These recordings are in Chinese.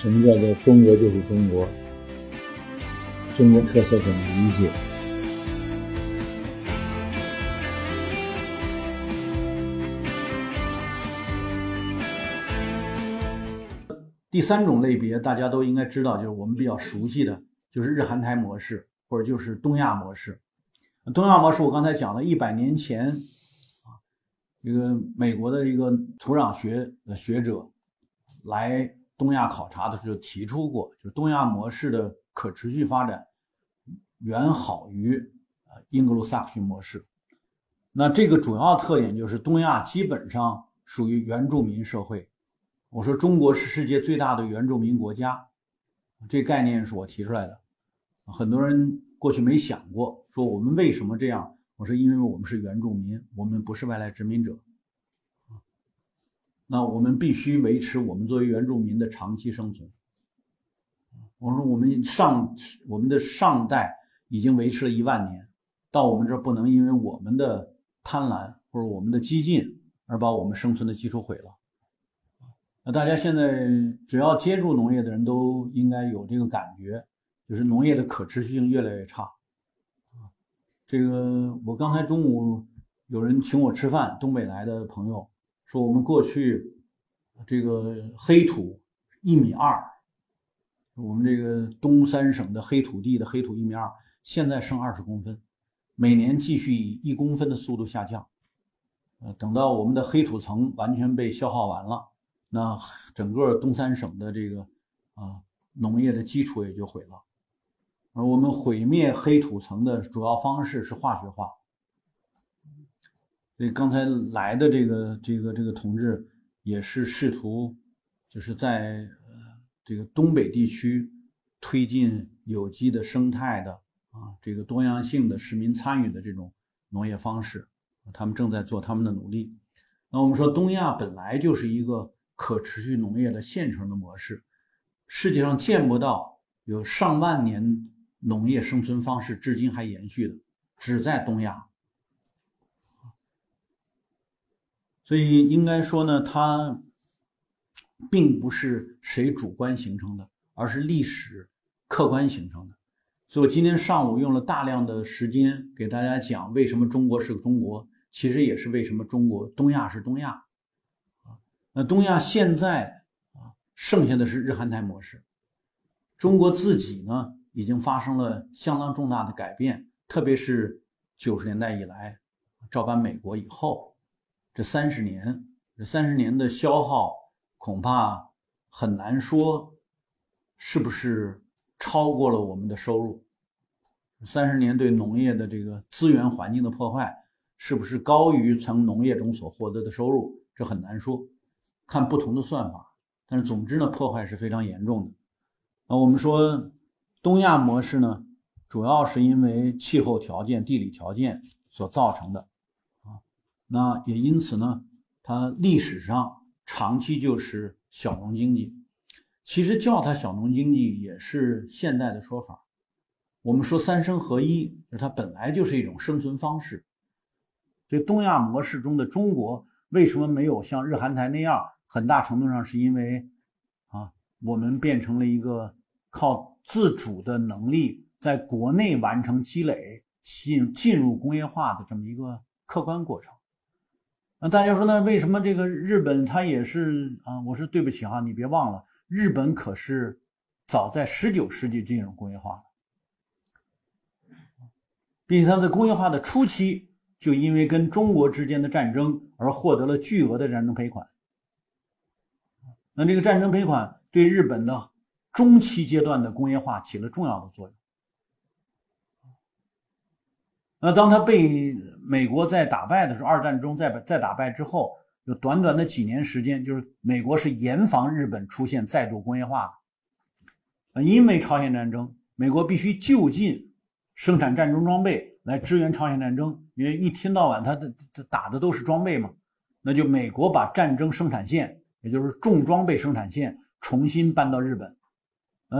什么叫做中国就是中国，中国特色怎么理解？第三种类别大家都应该知道，就是我们比较熟悉的，就是日韩台模式，或者就是东亚模式。东亚模式我刚才讲了，100年前一个美国的一个土壤学的学者来东亚考察的时候提出过，就是东亚模式的可持续发展远好于英格鲁萨克逊模式。那这个主要特点就是东亚基本上属于原住民社会。我说中国是世界最大的原住民国家，这概念是我提出来的。很多人过去没想过，说我们为什么这样？我说因为我们是原住民，我们不是外来殖民者。那我们必须维持我们作为原住民的长期生存。我说我们的上代已经维持了10000年，到我们这儿不能因为我们的贪婪或者我们的激进而把我们生存的基础毁了。那大家现在只要接触农业的人都应该有这个感觉，就是农业的可持续性越来越差。这个我刚才中午有人请我吃饭，东北来的朋友说我们过去这个黑土1.2米，我们这个东三省的黑土地的黑土1.2米，现在剩20公分，每年继续以1公分的速度下降。等到我们的黑土层完全被消耗完了，那整个东三省的这个农业的基础也就毁了。而我们毁灭黑土层的主要方式是化学化。所以刚才来的这个同志也是试图就是在这个东北地区推进有机的生态的这个多样性的市民参与的这种农业方式，他们正在做他们的努力。那我们说东亚本来就是一个可持续农业的现成的模式，世界上见不到有上万年农业生存方式至今还延续的，只在东亚。所以应该说呢，它并不是谁主观形成的，而是历史客观形成的。所以我今天上午用了大量的时间给大家讲为什么中国是中国，其实也是为什么中国东亚是东亚。那东亚现在剩下的是日韩台模式，中国自己呢已经发生了相当重大的改变，特别是90年代以来照搬美国以后，这30年的消耗恐怕很难说是不是超过了我们的收入，30年对农业的这个资源环境的破坏是不是高于从农业中所获得的收入，这很难说，看不同的算法，但是总之呢，破坏是非常严重的。那我们说东亚模式呢，主要是因为气候条件、地理条件所造成的，那也因此呢，它历史上长期就是小农经济。其实叫它小农经济也是现代的说法。我们说三生合一，它本来就是一种生存方式。所以东亚模式中的中国为什么没有像日韩台那样？很大程度上是因为我们变成了一个靠自主的能力在国内完成积累进入工业化的这么一个客观过程。那大家说呢，为什么这个日本它也是我说对不起你别忘了，日本可是早在19世纪进入工业化了，并且它在工业化的初期就因为跟中国之间的战争而获得了巨额的战争赔款。那这个战争赔款对日本的中期阶段的工业化起了重要的作用。那当他被美国在打败的时候，二战中在打败之后，有短短的几年时间，就是美国是严防日本出现再度工业化的。因为朝鲜战争，美国必须就近生产战争装备来支援朝鲜战争，因为一天到晚他打的都是装备嘛，那就美国把战争生产线，也就是重装备生产线重新搬到日本。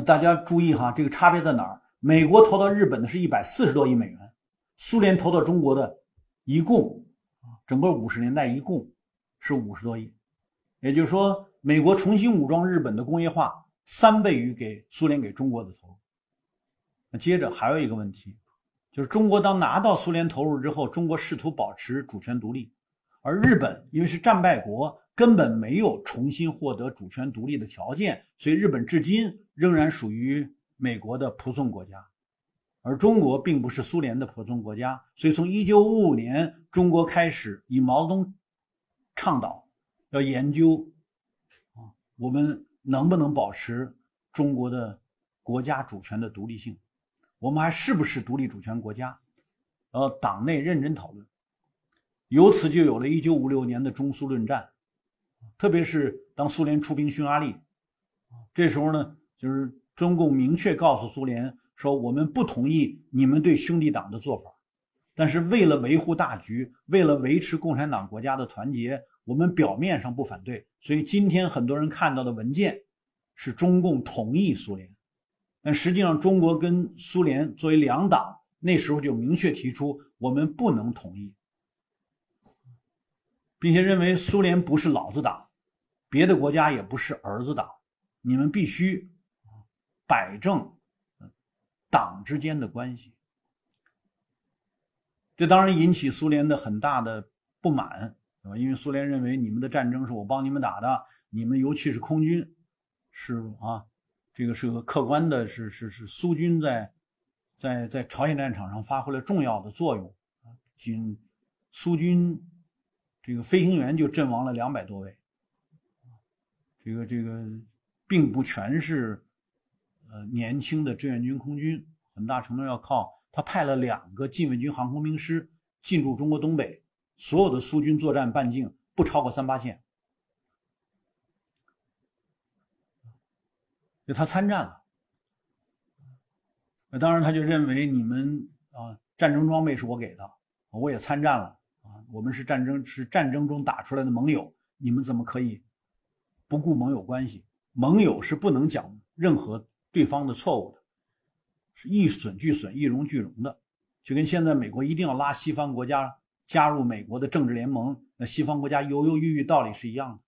大家注意这个差别在哪儿？美国投到日本的是140多亿美元，苏联投到中国的一共整个50年代一共是50多亿。也就是说，美国重新武装日本的工业化3倍于给苏联给中国的投入。那接着还有一个问题，就是中国当拿到苏联投入之后，中国试图保持主权独立，而日本因为是战败国，根本没有重新获得主权独立的条件，所以日本至今仍然属于美国的仆从国家。而中国并不是苏联的仆从国家，所以从1955年中国开始以毛泽东倡导要研究我们能不能保持中国的国家主权的独立性，我们还是不是独立主权国家，然后党内认真讨论，由此就有了1956年的中苏论战。特别是当苏联出兵匈牙利，这时候呢，就是中共明确告诉苏联说，我们不同意你们对兄弟党的做法，但是为了维护大局，为了维持共产党国家的团结，我们表面上不反对。所以今天很多人看到的文件是中共同意苏联，但实际上中国跟苏联作为两党，那时候就明确提出我们不能同意，并且认为苏联不是老子党，别的国家也不是儿子党，你们必须摆正党之间的关系。这当然引起苏联的很大的不满，因为苏联认为你们的战争是我帮你们打的，你们尤其是空军是这个是个客观的，是苏军在朝鲜战场上发挥了重要的作用，仅苏军这个飞行员就阵亡了200多位，这个并不全是年轻的志愿军空军，很大程度要靠他派了2个禁卫军航空兵师进驻中国东北，所有的苏军作战半径不超过3、8线，就他参战了。那当然他就认为你们战争装备是我给的，我也参战了我们是战争中打出来的盟友，你们怎么可以不顾盟友关系？盟友是不能讲任何对方的错误的，是一损俱损，一荣俱荣的。就跟现在美国一定要拉西方国家加入美国的政治联盟，那西方国家犹犹豫豫道理是一样的，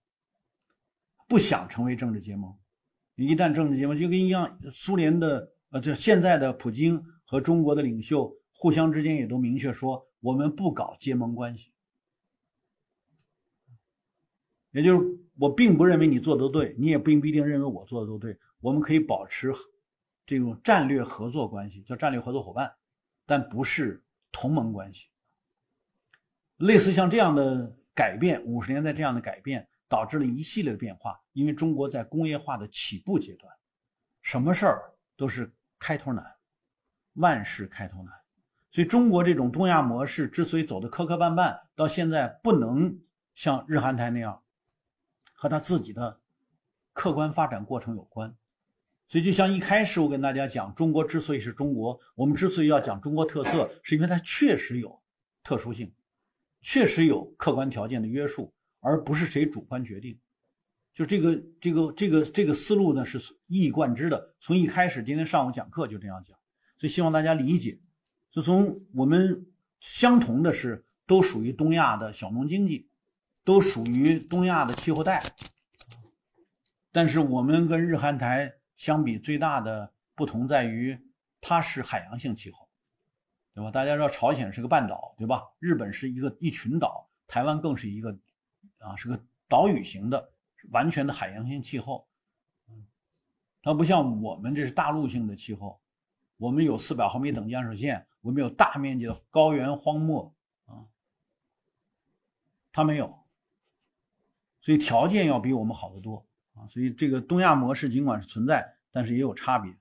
不想成为政治结盟。一旦政治结盟，就跟一样，苏联的就现在的普京和中国的领袖互相之间也都明确说，我们不搞结盟关系。也就是我并不认为你做得对，你也并不一定认为我做得都对，我们可以保持这种战略合作关系，叫战略合作伙伴，但不是同盟关系。类似像这样的改变，50年代这样的改变导致了一系列的变化。因为中国在工业化的起步阶段，什么事儿都是开头难，万事开头难，所以中国这种东亚模式之所以走得磕磕绊绊，到现在不能像日韩台那样和他自己的客观发展过程有关。所以就像一开始我跟大家讲，中国之所以是中国，我们之所以要讲中国特色，是因为它确实有特殊性，确实有客观条件的约束，而不是谁主观决定。就这个思路呢，是一以贯之的，从一开始今天上午讲课就这样讲，所以希望大家理解。就从我们相同的是，都属于东亚的小农经济，都属于东亚的气候带，但是我们跟日韩台相比最大的不同在于它是海洋性气候，对吧？大家知道朝鲜是个半岛，对吧？日本是一群岛，台湾更是一个是个岛屿型的完全的海洋性气候。它不像我们这是大陆性的气候，我们有400毫米等降水线，我们有大面积的高原荒漠它没有，所以条件要比我们好得多所以这个东亚模式尽管是存在，但是也有差别。